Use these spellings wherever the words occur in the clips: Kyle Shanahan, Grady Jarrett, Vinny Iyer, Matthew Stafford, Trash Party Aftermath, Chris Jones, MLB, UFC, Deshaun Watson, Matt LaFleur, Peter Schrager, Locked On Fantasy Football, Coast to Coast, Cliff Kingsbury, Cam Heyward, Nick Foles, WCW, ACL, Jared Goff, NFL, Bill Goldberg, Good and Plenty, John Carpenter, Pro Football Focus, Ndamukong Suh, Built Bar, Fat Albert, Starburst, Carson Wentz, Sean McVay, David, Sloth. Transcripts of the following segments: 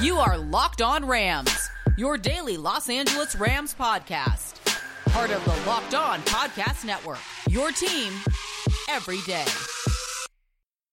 You are Locked On Rams, your daily Los Angeles Rams podcast. Part of the Locked On Podcast Network, your team every day.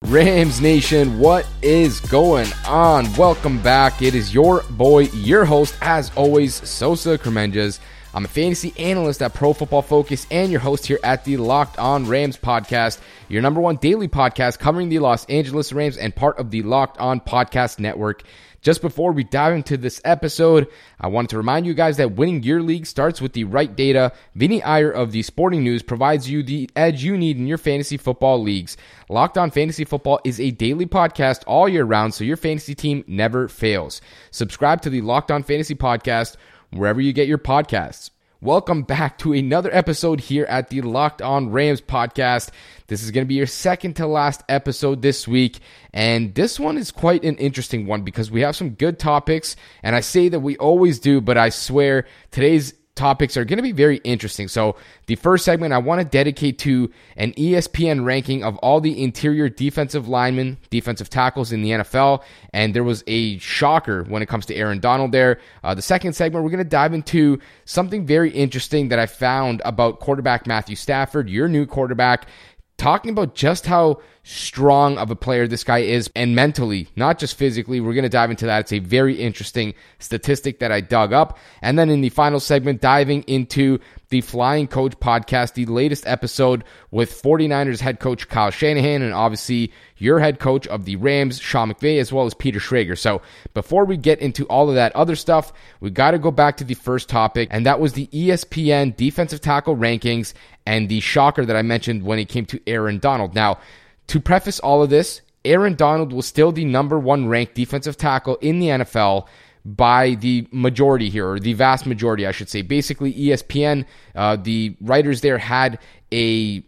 Rams Nation, what is going on? Welcome back. It is your boy, your host, as always, Sosa Kermendias. I'm a fantasy analyst at Pro Football Focus and your host here at the Locked On Rams podcast, your number one daily podcast covering the Los Angeles Rams and part of the Locked On Podcast Network. Just before we dive into this episode, I wanted to remind you guys that winning your league starts with the right data. Vinny Iyer of the Sporting News provides you the edge you need in your fantasy football leagues. Locked On Fantasy Football is a daily podcast all year round, so your fantasy team never fails. Subscribe to the Locked On Fantasy Podcast wherever you get your podcasts. Welcome back to another episode here at the Locked On Rams podcast. This is going to be your second to last episode this week, and this one is quite an interesting one because we have some good topics, and I say that we always do, but I swear today's topics are going to be very interesting. So the first segment I want to dedicate to an ESPN ranking of all the interior defensive linemen, defensive tackles in the NFL, and there was a shocker when it comes to Aaron Donald there. The second segment, we're going to dive into something very interesting that I found about quarterback Matthew Stafford, your new quarterback, talking about just how strong of a player this guy is, and mentally, not just physically. We're going to dive into that. It's a very interesting statistic that I dug up. And then in the final segment, diving into the Flying Coach podcast, the latest episode with 49ers head coach Kyle Shanahan, and obviously your head coach of the Rams, Sean McVay, as well as Peter Schrager. So before we get into all of that other stuff, we got to go back to the first topic, and that was the ESPN defensive tackle rankings and the shocker that I mentioned when it came to Aaron Donald. Now, to preface all of this, Aaron Donald was still the number one ranked defensive tackle in the NFL by the majority here, or the vast majority, I should say. Basically, ESPN, the writers there had a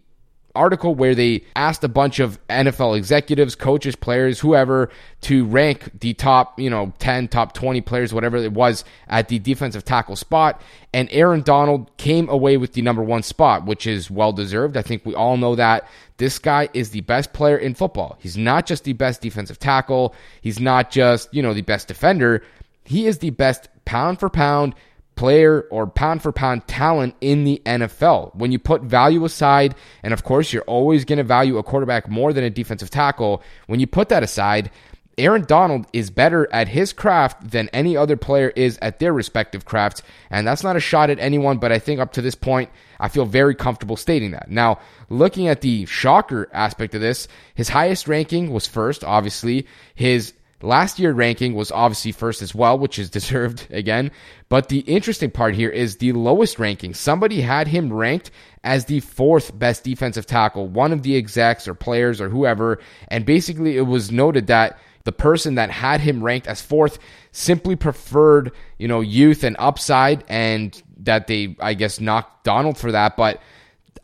article where they asked a bunch of NFL executives, coaches, players, whoever, to rank the top, 10, top 20 players, whatever it was, at the defensive tackle spot. And Aaron Donald came away with the number one spot, which is well-deserved. I think we all know that. This guy is the best player in football. He's not just the best defensive tackle. He's not just, the best defender. He is the best pound-for-pound player or pound-for-pound talent in the NFL. When you put value aside, and of course you're always going to value a quarterback more than a defensive tackle, when you put that aside, Aaron Donald is better at his craft than any other player is at their respective crafts, and that's not a shot at anyone, but I think up to this point, I feel very comfortable stating that. Now, looking at the shocker aspect of this, his highest ranking was first, obviously. His last year ranking was obviously first as well, which is deserved again. But the interesting part here is the lowest ranking. Somebody had him ranked as the fourth best defensive tackle, one of the execs or players or whoever. And basically it was noted that the person that had him ranked as fourth simply preferred, youth and upside, and that they, I guess, knocked Donald for that. But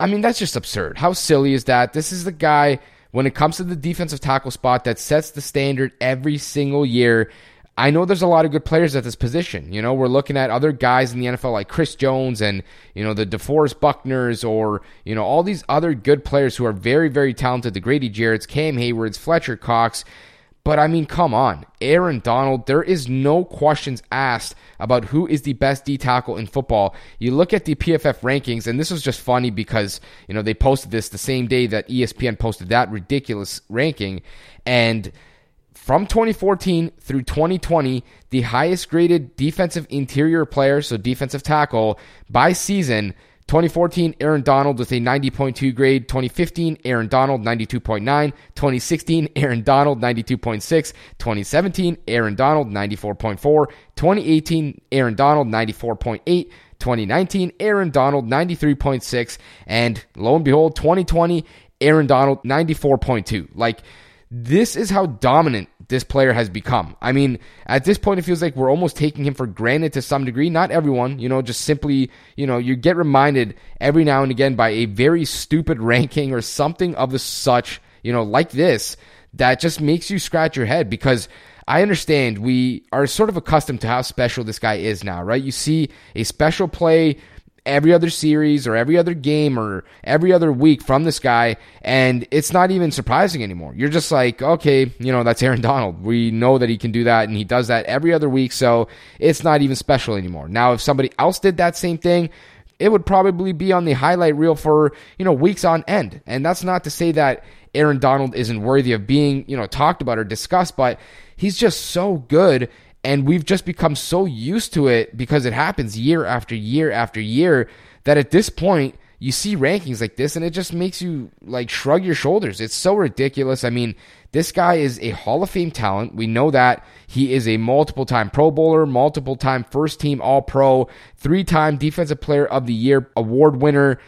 I mean, that's just absurd. How silly is that? This is the guy, when it comes to the defensive tackle spot, that sets the standard every single year. I know there's a lot of good players at this position. We're looking at other guys in the NFL like Chris Jones and, the DeForest Buckners, or, all these other good players who are very, very talented. The Grady Jarretts, Cam Heywards, Fletcher Cox. But I mean, come on. Aaron Donald, there is no questions asked about who is the best D tackle in football. You look at the PFF rankings, and this was just funny because, they posted this the same day that ESPN posted that ridiculous ranking. And from 2014 through 2020, the highest graded defensive interior player, so defensive tackle, by season, 2014, Aaron Donald with a 90.2 grade. 2015, Aaron Donald, 92.9. 2016, Aaron Donald, 92.6. 2017, Aaron Donald, 94.4. 2018, Aaron Donald, 94.8. 2019, Aaron Donald, 93.6. And lo and behold, 2020, Aaron Donald, 94.2. Like, this is how dominant this player has become. I mean, at this point, it feels like we're almost taking him for granted to some degree. Not everyone, just simply, you get reminded every now and again by a very stupid ranking or something of the such, like this, that just makes you scratch your head, because I understand we are sort of accustomed to how special this guy is now, right? You see a special play every other series or every other game or every other week from this guy, and it's not even surprising anymore. You're just like, okay, you know, that's Aaron Donald. We know that he can do that, and he does that every other week, so it's not even special anymore. Now, if somebody else did that same thing, it would probably be on the highlight reel for, you know, weeks on end. And that's not to say that Aaron Donald isn't worthy of being, you know, talked about or discussed, but he's just so good. And we've just become so used to it because it happens year after year after year that at this point you see rankings like this and it just makes you like shrug your shoulders. It's so ridiculous. I mean, this guy is a Hall of Fame talent. We know that. He is a multiple-time Pro Bowler, multiple-time first-team All-Pro, three-time Defensive Player of the Year award winner,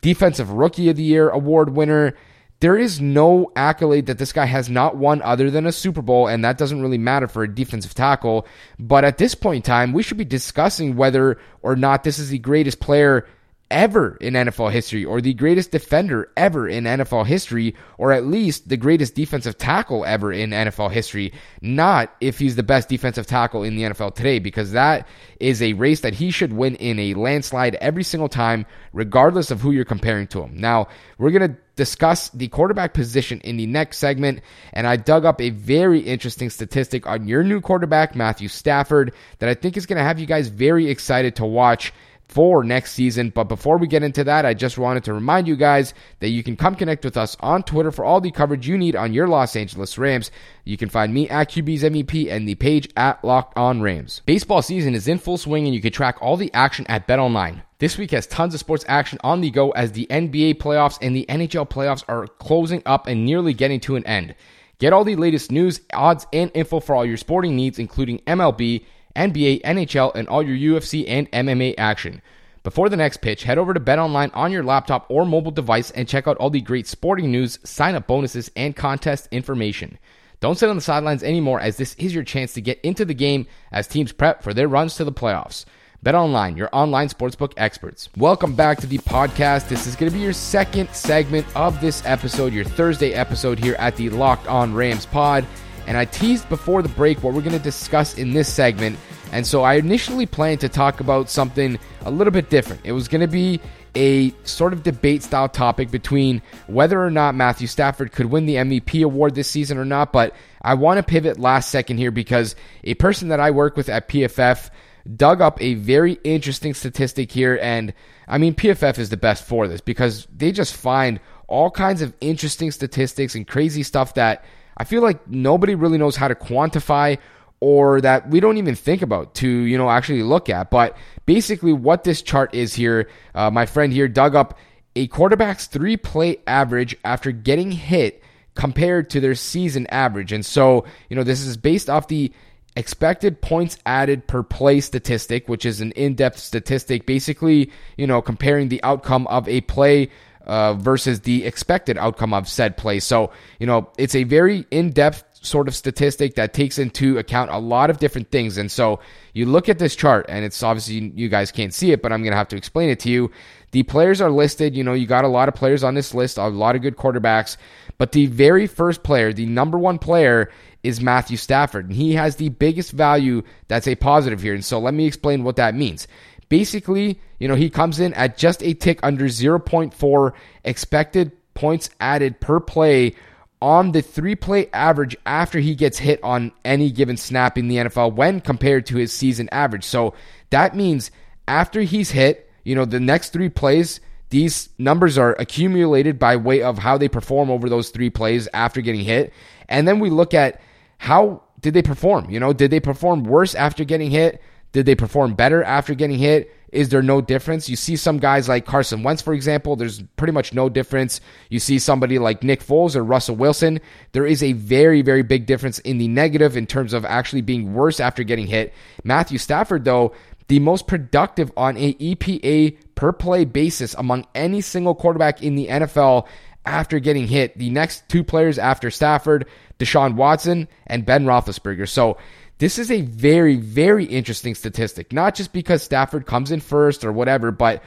Defensive Rookie of the Year award winner. There is no accolade that this guy has not won other than a Super Bowl, and that doesn't really matter for a defensive tackle. But at this point in time, we should be discussing whether or not this is the greatest player ever in NFL history or the greatest defender ever in NFL history or at least the greatest defensive tackle ever in NFL history, not if he's the best defensive tackle in the NFL today, because that is a race that he should win in a landslide every single time, regardless of who you're comparing to him. Now, we're going to discuss the quarterback position in the next segment, and I dug up a very interesting statistic on your new quarterback, Matthew Stafford, that I think is going to have you guys very excited to watch for next season. But before we get into that, I just wanted to remind you guys that you can come connect with us on Twitter for all the coverage you need on your Los Angeles Rams. You can find me at QB's MEP and the page at Locked On Rams. Baseball season is in full swing and you can track all the action at BetOnline. This week has tons of sports action on the go as the NBA playoffs and the NHL playoffs are closing up and nearly getting to an end. Get all the latest news, odds, and info for all your sporting needs, including MLB, NBA, NHL, and all your UFC and MMA action. Before the next pitch, head over to BetOnline on your laptop or mobile device and check out all the great sporting news, sign-up bonuses, and contest information. Don't sit on the sidelines anymore, as this is your chance to get into the game as teams prep for their runs to the playoffs. BetOnline, your online sportsbook experts. Welcome back to the podcast. This is going to be your second segment of this episode, your Thursday episode here at the Locked On Rams pod. And I teased before the break what we're going to discuss in this segment. And so I initially planned to talk about something a little bit different. It was going to be a sort of debate-style topic between whether or not Matthew Stafford could win the MVP award this season or not. But I want to pivot last second here because a person that I work with at PFF dug up a very interesting statistic here. And, I mean, PFF is the best for this because they just find all kinds of interesting statistics and crazy stuff that I feel like nobody really knows how to quantify or that we don't even think about to, you know, actually look at. But basically what this chart is here, my friend here dug up a quarterback's three-play average after getting hit compared to their season average. And so, you know, this is based off the expected points added per play statistic, which is an in-depth statistic, basically, you know, comparing the outcome of a play versus the expected outcome of said play. So, you know, it's a very in-depth sort of statistic that takes into account a lot of different things. And so you look at this chart, and it's obviously, you guys can't see it, but I'm going to have to explain it to you. The players are listed. You know, you got a lot of players on this list, a lot of good quarterbacks, but the very first player, the number one player, is Matthew Stafford, and he has the biggest value that's a positive here. And so let me explain what that means. Basically, you know, he comes in at just a tick under 0.4 expected points added per play on the three-play average after he gets hit on any given snap in the NFL when compared to his season average. So that means after he's hit, you know, the next three plays, these numbers are accumulated by way of how they perform over those three plays after getting hit. And then we look at how did they perform? You know, did they perform worse after getting hit? Did they perform better after getting hit? Is there no difference? You see some guys like Carson Wentz, for example, there's pretty much no difference. You see somebody like Nick Foles or Russell Wilson, there is a very, very big difference in the negative in terms of actually being worse after getting hit. Matthew Stafford, though, the most productive on an EPA per play basis among any single quarterback in the NFL after getting hit. The next two players after Stafford, Deshaun Watson and Ben Roethlisberger. So this is a very, very interesting statistic, not just because Stafford comes in first or whatever, but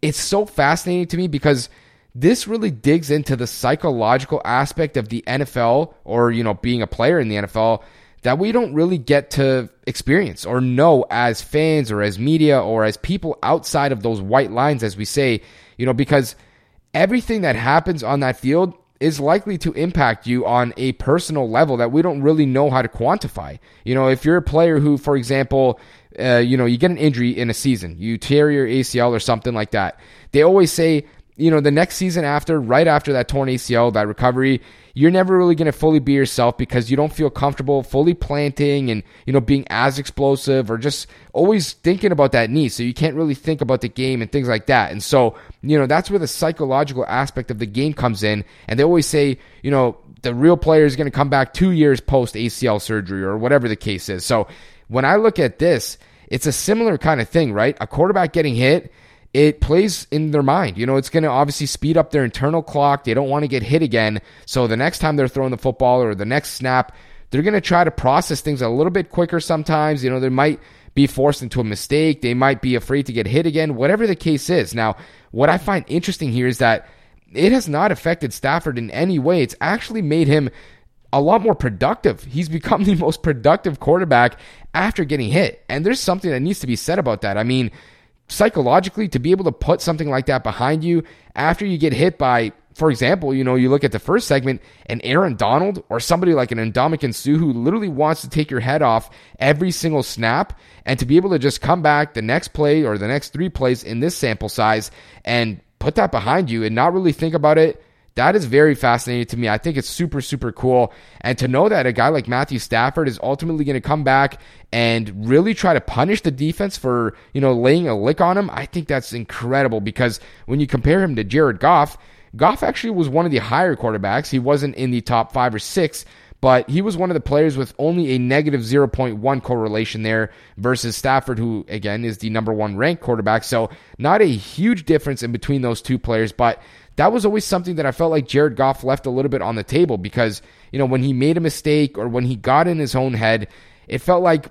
it's so fascinating to me because this really digs into the psychological aspect of the NFL or, you know, being a player in the NFL that we don't really get to experience or know as fans or as media or as people outside of those white lines, as we say, you know, because everything that happens on that field is likely to impact you on a personal level that we don't really know how to quantify. You know, if you're a player who, for example, you know, you get an injury in a season, you tear your ACL or something like that, they always say, you know, the next season after, right after that torn ACL, that recovery, you're never really going to fully be yourself because you don't feel comfortable fully planting and, you know, being as explosive or just always thinking about that knee. So you can't really think about the game and things like that. And so, you know, that's where the psychological aspect of the game comes in. And they always say, you know, the real player is going to come back 2 years post ACL surgery or whatever the case is. So when I look at this, it's a similar kind of thing, right? A quarterback getting hit, it plays in their mind. You know, it's going to obviously speed up their internal clock. They don't want to get hit again. So the next time they're throwing the football or the next snap, they're going to try to process things a little bit quicker sometimes. You know, they might be forced into a mistake. They might be afraid to get hit again, whatever the case is. Now, what I find interesting here is that it has not affected Stafford in any way. It's actually made him a lot more productive. He's become the most productive quarterback after getting hit. And there's something that needs to be said about that. I mean, psychologically, to be able to put something like that behind you after you get hit by, for example, you know, you look at the first segment, an Aaron Donald or somebody like an Ndamukong Suh who literally wants to take your head off every single snap, and to be able to just come back the next play or the next three plays in this sample size and put that behind you and not really think about it, that is very fascinating to me. I think it's super, super cool. And to know that a guy like Matthew Stafford is ultimately going to come back and really try to punish the defense for, you know, laying a lick on him, I think that's incredible, because when you compare him to Jared Goff, Goff actually was one of the higher quarterbacks. He wasn't in the top 5 or 6, but he was one of the players with only a negative 0.1 correlation there versus Stafford, who, again, is the number 1 ranked quarterback. So not a huge difference in between those two players, but that was always something that I felt like Jared Goff left a little bit on the table because, you know, when he made a mistake or when he got in his own head, it felt like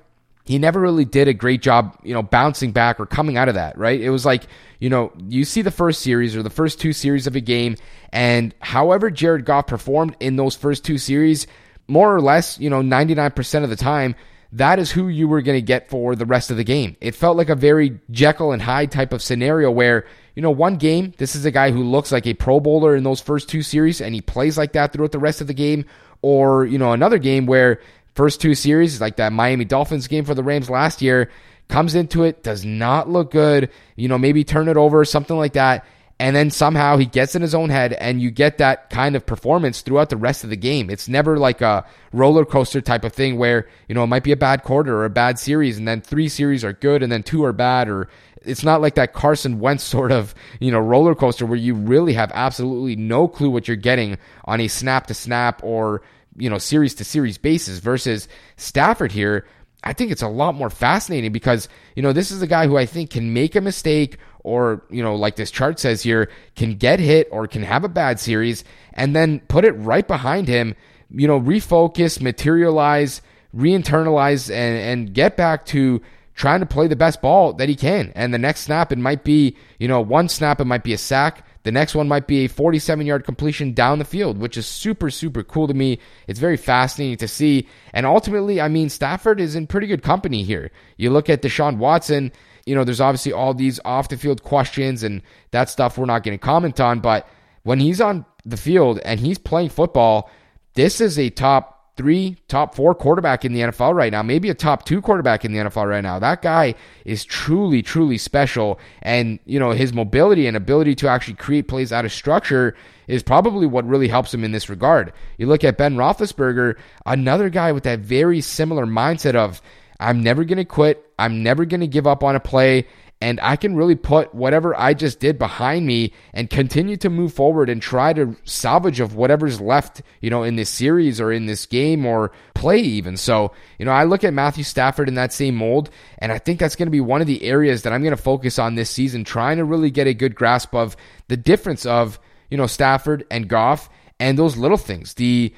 he never really did a great job, you know, bouncing back or coming out of that, right? It was like, you know, you see the first series or the first 2 series of a game, and however Jared Goff performed in those first 2 series, more or less, you know, 99% of the time, that is who you were going to get for the rest of the game. It felt like a very Jekyll and Hyde type of scenario where, you know, one game, this is a guy who looks like a Pro Bowler in those first 2 series and he plays like that throughout the rest of the game. Or, you know, another game where first 2 series, like that Miami Dolphins game for the Rams last year, comes into it, does not look good, you know, maybe turn it over, something like that. And then somehow he gets in his own head, and you get that kind of performance throughout the rest of the game. It's never like a roller coaster type of thing where, you know, it might be a bad quarter or a bad series, and then 3 series are good, and then 2 are bad. Or it's not like that Carson Wentz sort of, you know, roller coaster where you really have absolutely no clue what you're getting on a snap to snap or, you know, series to series basis. Versus Stafford here, I think it's a lot more fascinating because, you know, this is a guy who I think can make a mistake or, you know, like this chart says here, can get hit or can have a bad series and then put it right behind him, you know, refocus, materialize, re-internalize, and get back to trying to play the best ball that he can. And the next snap, it might be, you know, one snap, it might be a sack. The next one might be a 47-yard completion down the field, which is super, super cool to me. It's very fascinating to see. And ultimately, I mean, Stafford is in pretty good company here. You look at Deshaun Watson, you know, there's obviously all these off-the-field questions and that stuff we're not going to comment on. But when he's on the field and he's playing football, this is a top 3, top 4 quarterback in the NFL right now, maybe a top 2 quarterback in the NFL right now. That guy is truly, truly special. And, you know, his mobility and ability to actually create plays out of structure is probably what really helps him in this regard. You look at Ben Roethlisberger, another guy with that very similar mindset of, I'm never going to quit. I'm never going to give up on a play. And I can really put whatever I just did behind me and continue to move forward and try to salvage of whatever's left, you know, in this series or in this game or play even. So, you know, I look at Matthew Stafford in that same mold, and I think that's going to be one of the areas that I'm going to focus on this season, trying to really get a good grasp of the difference of, you know, Stafford and Goff and those little things. The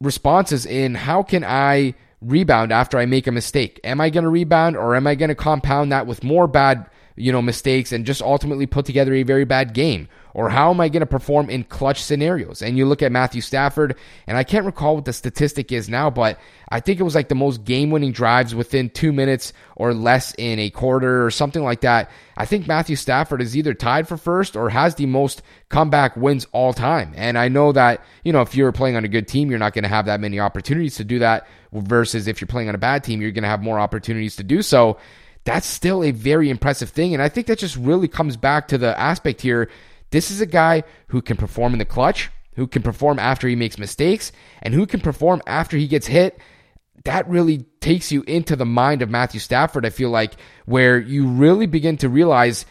responses in how can I rebound after I make a mistake? Am I going to rebound, or am I going to compound that with more bad mistakes and just ultimately put together a very bad game? Or how am I going to perform in clutch scenarios? And you look at Matthew Stafford, and I can't recall what the statistic is now, but I think it was like the most game-winning drives within 2 minutes or less in a quarter or something like that. I think Matthew Stafford is either tied for first or has the most comeback wins all time. And I know that, if you're playing on a good team, you're not going to have that many opportunities to do that, versus if you're playing on a bad team, you're going to have more opportunities to do so. That's still a very impressive thing. And I think that just really comes back to the aspect here. This is a guy who can perform in the clutch, who can perform after he makes mistakes, and who can perform after he gets hit. That really takes you into the mind of Matthew Stafford, I feel like, where you really begin to realize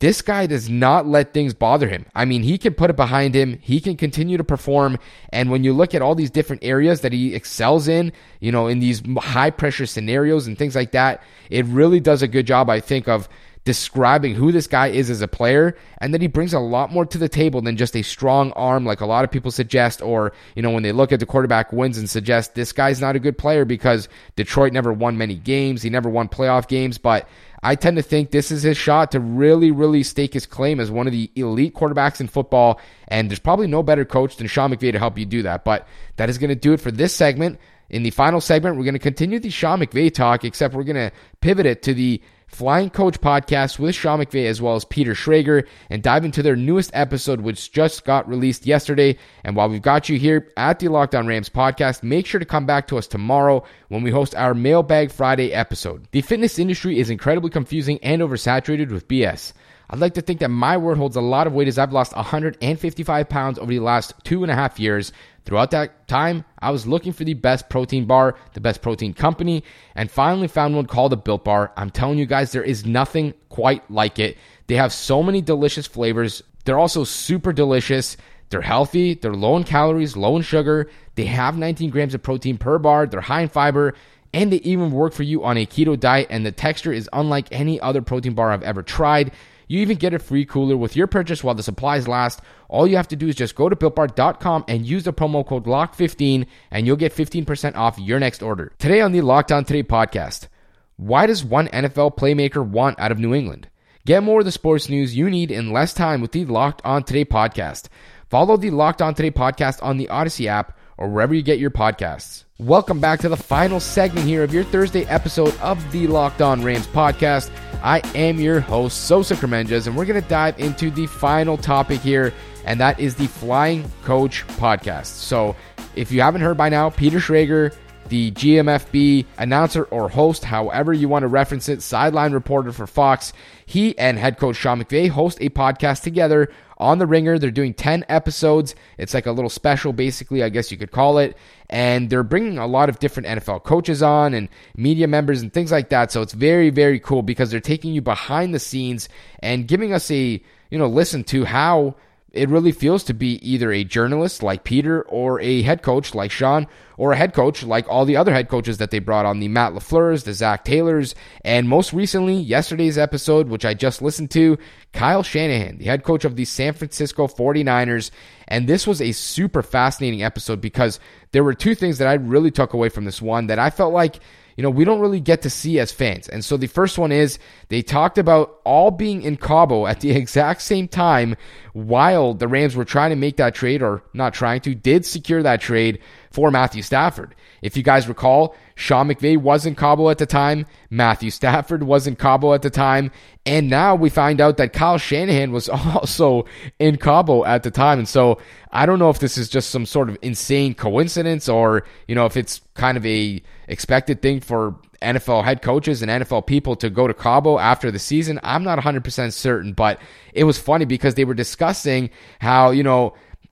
this guy does not let things bother him. I mean, he can put it behind him. He can continue to perform. And when you look at all these different areas that he excels in, in these high pressure scenarios and things like that, it really does a good job, I think, of describing who this guy is as a player, and that he brings a lot more to the table than just a strong arm, like a lot of people suggest, or, when they look at the quarterback wins and suggest this guy's not a good player because Detroit never won many games. He never won playoff games, but I tend to think this is his shot to really, really stake his claim as one of the elite quarterbacks in football, and there's probably no better coach than Sean McVay to help you do that. But that is going to do it for this segment. In the final segment, we're going to continue the Sean McVay talk, except we're going to pivot it to the Flying Coach podcast with Sean McVay as well as Peter Schrager and dive into their newest episode, which just got released yesterday. And while we've got you here at the Locked On Rams podcast, make sure to come back to us tomorrow when we host our Mailbag Friday episode. The fitness industry is incredibly confusing and oversaturated with BS. I'd like to think that my word holds a lot of weight, as I've lost 155 pounds over the last 2.5 years. Throughout that time, I was looking for the best protein bar, the best protein company, and finally found one called the Built Bar. I'm telling you guys, there is nothing quite like it. They have so many delicious flavors. They're also super delicious. They're healthy. They're low in calories, low in sugar. They have 19 grams of protein per bar. They're high in fiber. And they even work for you on a keto diet. And the texture is unlike any other protein bar I've ever tried. You even get a free cooler with your purchase while the supplies last. All you have to do is just go to BuiltBar.com and use the promo code LOCK15 and you'll get 15% off your next order. Today on the Locked On Today podcast, why does one NFL playmaker want out of New England? Get more of the sports news you need in less time with the Locked On Today podcast. Follow the Locked On Today podcast on the Odyssey app or wherever you get your podcasts. Welcome back to the final segment here of your Thursday episode of the Locked On Rams podcast. I am your host, Sosa Kermendias, and we're going to dive into the final topic here, and that is the Flying Coach podcast. So if you haven't heard by now, Peter Schrager, the GMFB announcer or host, however you want to reference it, sideline reporter for Fox, he and head coach Sean McVay host a podcast together on The Ringer. They're doing 10 episodes. It's like a little special, basically, I guess you could call it. And they're bringing a lot of different NFL coaches on and media members and things like that. So it's very, very cool because they're taking you behind the scenes and giving us a, listen to how it really feels to be either a journalist like Peter or a head coach like Sean or a head coach like all the other head coaches that they brought on, the Matt LaFleurs, the Zach Taylors, and most recently, yesterday's episode, which I just listened to, Kyle Shanahan, the head coach of the San Francisco 49ers. And this was a super fascinating episode because there were two things that I really took away from this one that I felt like we don't really get to see as fans. And so the first one is they talked about all being in Cabo at the exact same time while the Rams were trying to make that trade, or not trying to, did secure that trade for Matthew Stafford. If you guys recall, Sean McVay was in Cabo at the time. Matthew Stafford was in Cabo at the time. And now we find out that Kyle Shanahan was also in Cabo at the time. And so I don't know if this is just some sort of insane coincidence or, if it's kind of a expected thing for NFL head coaches and NFL people to go to Cabo after the season. I'm not 100% certain, but it was funny because they were discussing how,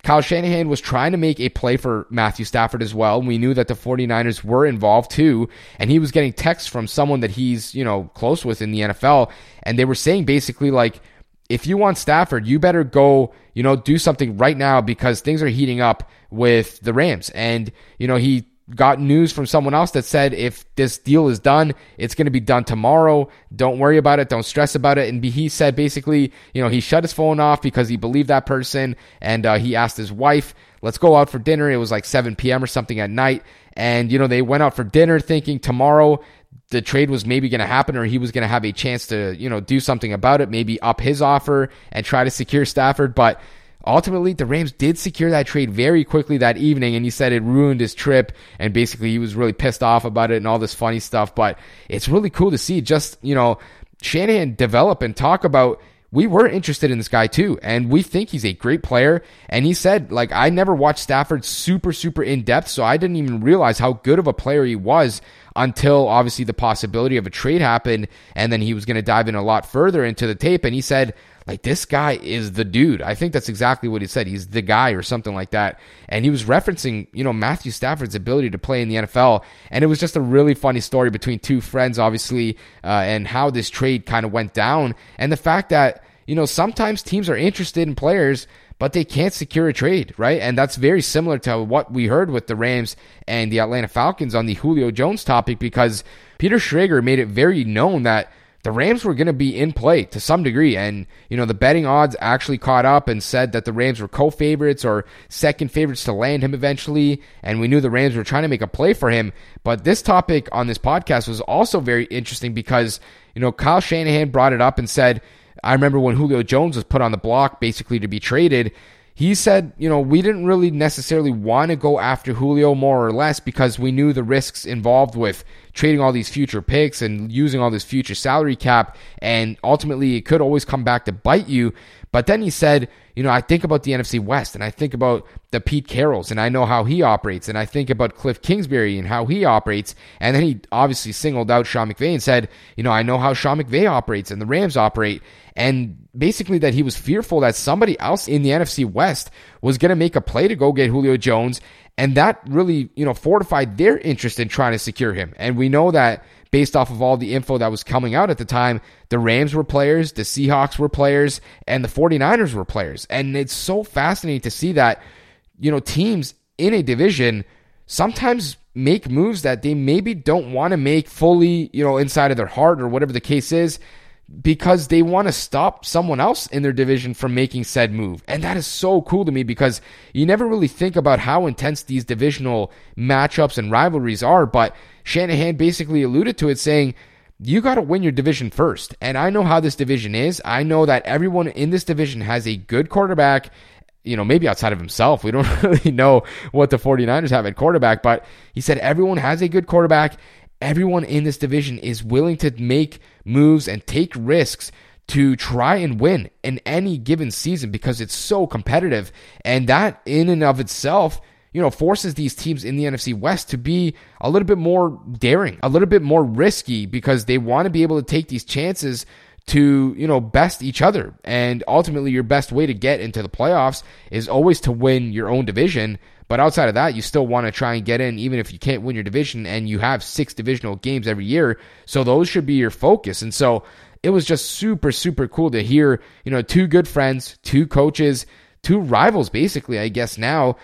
Kyle Shanahan was trying to make a play for Matthew Stafford as well. We knew that the 49ers were involved too, and he was getting texts from someone that he's, close with in the NFL, and they were saying basically like, if you want Stafford, you better go, do something right now because things are heating up with the Rams. And, he got news from someone else that said, if this deal is done, it's going to be done tomorrow. Don't worry about it. Don't stress about it. And he said, basically, he shut his phone off because he believed that person. And he asked his wife, let's go out for dinner. It was like 7 p.m. or something at night. And, they went out for dinner thinking tomorrow the trade was maybe going to happen, or he was going to have a chance to, you know, do something about it, maybe up his offer and try to secure Stafford. But ultimately, the Rams did secure that trade very quickly that evening, and he said it ruined his trip, and basically he was really pissed off about it and all this funny stuff. But it's really cool to see just, you know, Shanahan develop and talk about, we were interested in this guy too, and we think he's a great player. And he said, like, I never watched Stafford super, super in depth, so I didn't even realize how good of a player he was until obviously the possibility of a trade happened, and then he was going to dive in a lot further into the tape. And he said, like, this guy is the dude. I think that's exactly what he said. He's the guy or something like that. And he was referencing, you know, Matthew Stafford's ability to play in the NFL. And it was just a really funny story between two friends, obviously, and how this trade kind of went down. And the fact that, you know, sometimes teams are interested in players, but they can't secure a trade, right? And that's very similar to what we heard with the Rams and the Atlanta Falcons on the Julio Jones topic, because Peter Schrager made it very known that the Rams were going to be in play to some degree. And, you know, the betting odds actually caught up and said that the Rams were co-favorites or second favorites to land him eventually. And we knew the Rams were trying to make a play for him. But this topic on this podcast was also very interesting because, you know, Kyle Shanahan brought it up and said, I remember when Julio Jones was put on the block basically to be traded, he said, you know, we didn't really necessarily want to go after Julio more or less because we knew the risks involved with trading all these future picks and using all this future salary cap, and ultimately it could always come back to bite you. But then he said, you know, I think about the NFC West, and I think about the Pete Carrolls, and I know how he operates, and I think about Cliff Kingsbury and how he operates. And then he obviously singled out Sean McVay and said, you know, I know how Sean McVay operates and the Rams operate. And basically that he was fearful that somebody else in the NFC West was going to make a play to go get Julio Jones. And that really, you know, fortified their interest in trying to secure him. And we know that based off of all the info that was coming out at the time, the Rams were players, the Seahawks were players, and the 49ers were players. And it's so fascinating to see that, you know, teams in a division sometimes make moves that they maybe don't want to make fully, you know, inside of their heart or whatever the case is, because they want to stop someone else in their division from making said move. And that is so cool to me, because you never really think about how intense these divisional matchups and rivalries are. But Shanahan basically alluded to it, saying, you got to win your division first. And I know how this division is. I know that everyone in this division has a good quarterback, you know, maybe outside of himself. We don't really know what the 49ers have at quarterback, but he said everyone has a good quarterback. Everyone in this division is willing to make moves and take risks to try and win in any given season because it's so competitive. And that in and of itself, you know, forces these teams in the NFC West to be a little bit more daring, a little bit more risky, because they want to be able to take these chances to, you know, best each other. And ultimately, your best way to get into the playoffs is always to win your own division. But outside of that, you still want to try and get in, even if you can't win your division, and you have 6 divisional games every year. So those should be your focus. And so it was just super, super cool to hear, you know, two good friends, two coaches, two rivals, basically, I guess now,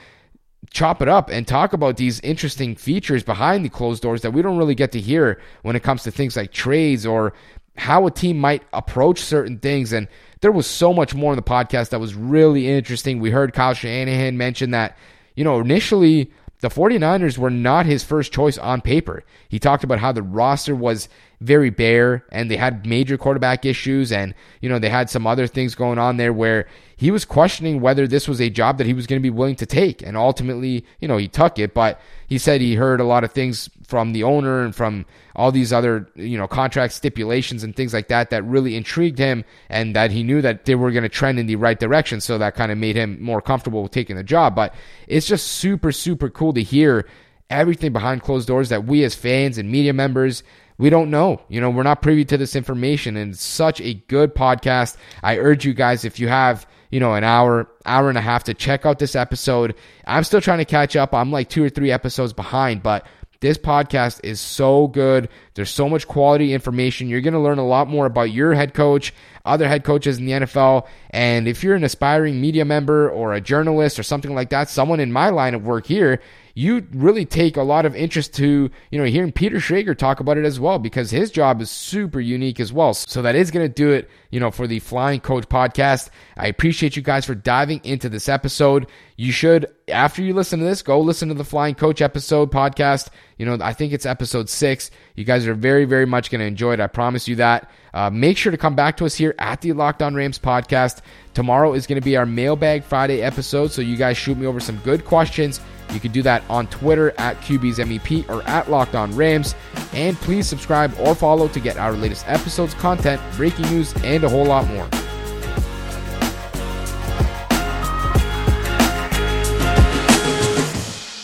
chop it up and talk about these interesting features behind the closed doors that we don't really get to hear when it comes to things like trades or how a team might approach certain things. And there was so much more in the podcast that was really interesting. We heard Kyle Shanahan mention that, you know, initially the 49ers were not his first choice on paper. He talked about how the roster was very bare and they had major quarterback issues, and, you know, they had some other things going on there where he was questioning whether this was a job that he was going to be willing to take. And ultimately, you know, he took it, but he said he heard a lot of things from the owner and from all these other, you know, contract stipulations and things like that that really intrigued him, and that he knew that they were going to trend in the right direction. So that kind of made him more comfortable with taking the job. But it's just super, super cool to hear everything behind closed doors that we as fans and media members, we don't know. You know, we're not privy to this information, and it's such a good podcast. I urge you guys, if you have, you know, an hour, hour and a half, to check out this episode. I'm still trying to catch up. I'm like 2 or 3 episodes behind, but this podcast is so good. There's so much quality information. You're going to learn a lot more about your head coach, other head coaches in the NFL. And if you're an aspiring media member or a journalist or something like that, someone in my line of work here, you really take a lot of interest to, you know, hearing Peter Schrager talk about it as well, because his job is super unique as well. So that is going to do it, you know, for the Flying Coach podcast. I appreciate you guys for diving into this episode. You should, after you listen to this, go listen to the Flying Coach episode podcast. You know, I think it's episode 6. You guys are very, very much going to enjoy it. I promise you that. Make sure to come back to us here at the Locked On Rams podcast. Tomorrow is going to be our Mailbag Friday episode, so you guys shoot me over some good questions. You can do that on Twitter at QBsMEP or at Locked On Rams. And please subscribe or follow to get our latest episodes, content, breaking news, and a whole lot more.